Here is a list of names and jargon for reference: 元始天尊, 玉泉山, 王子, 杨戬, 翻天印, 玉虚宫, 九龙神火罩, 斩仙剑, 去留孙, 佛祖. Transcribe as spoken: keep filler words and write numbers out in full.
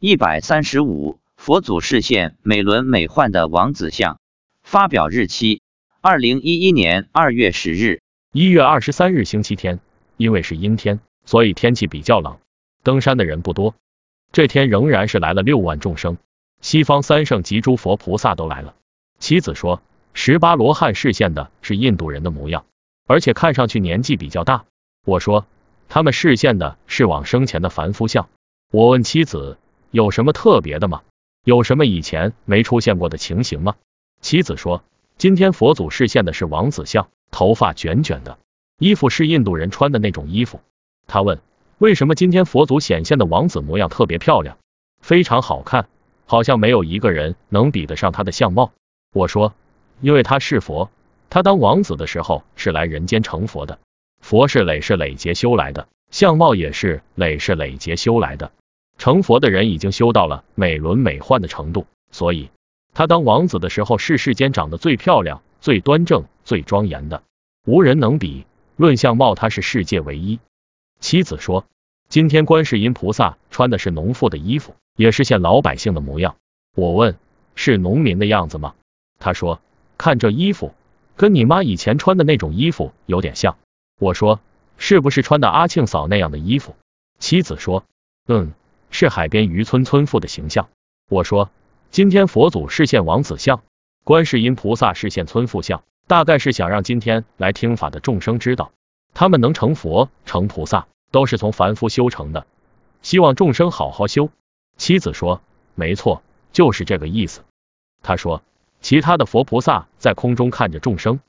一百三十五佛祖示现美轮美奂的王子像。发表日期二零一一年二月十日。一月二十三日星期天，因为是阴天，所以天气比较冷，登山的人不多。这天仍然是来了六万众生，西方三圣及诸佛菩萨都来了。妻子说，十八罗汉示现的是印度人的模样，而且看上去年纪比较大。我说，他们示现的是往生前的凡夫像。我问妻子，有什么特别的吗？有什么以前没出现过的情形吗？妻子说，今天佛祖示现的是王子像，头发卷卷的，衣服是印度人穿的那种衣服。他问，为什么今天佛祖显现的王子模样特别漂亮，非常好看，好像没有一个人能比得上他的相貌。我说，因为他是佛，他当王子的时候是来人间成佛的，佛是累世累劫修来的，相貌也是累世累劫修来的。成佛的人已经修到了美轮美奂的程度，所以他当王子的时候是世间长得最漂亮、最端正、最庄严的，无人能比，论相貌他是世界唯一。妻子说，今天观世音菩萨穿的是农妇的衣服，也是现老百姓的模样。我问，是农民的样子吗？他说，看这衣服跟你妈以前穿的那种衣服有点像。我说，是不是穿的阿庆嫂那样的衣服？妻子说，嗯，是海边渔村村妇的形象。我说，今天佛祖示现王子像，观世音菩萨示现村妇像，大概是想让今天来听法的众生知道，他们能成佛成菩萨都是从凡夫修成的，希望众生好好修。妻子说，没错，就是这个意思。他说，其他的佛菩萨在空中看着众生，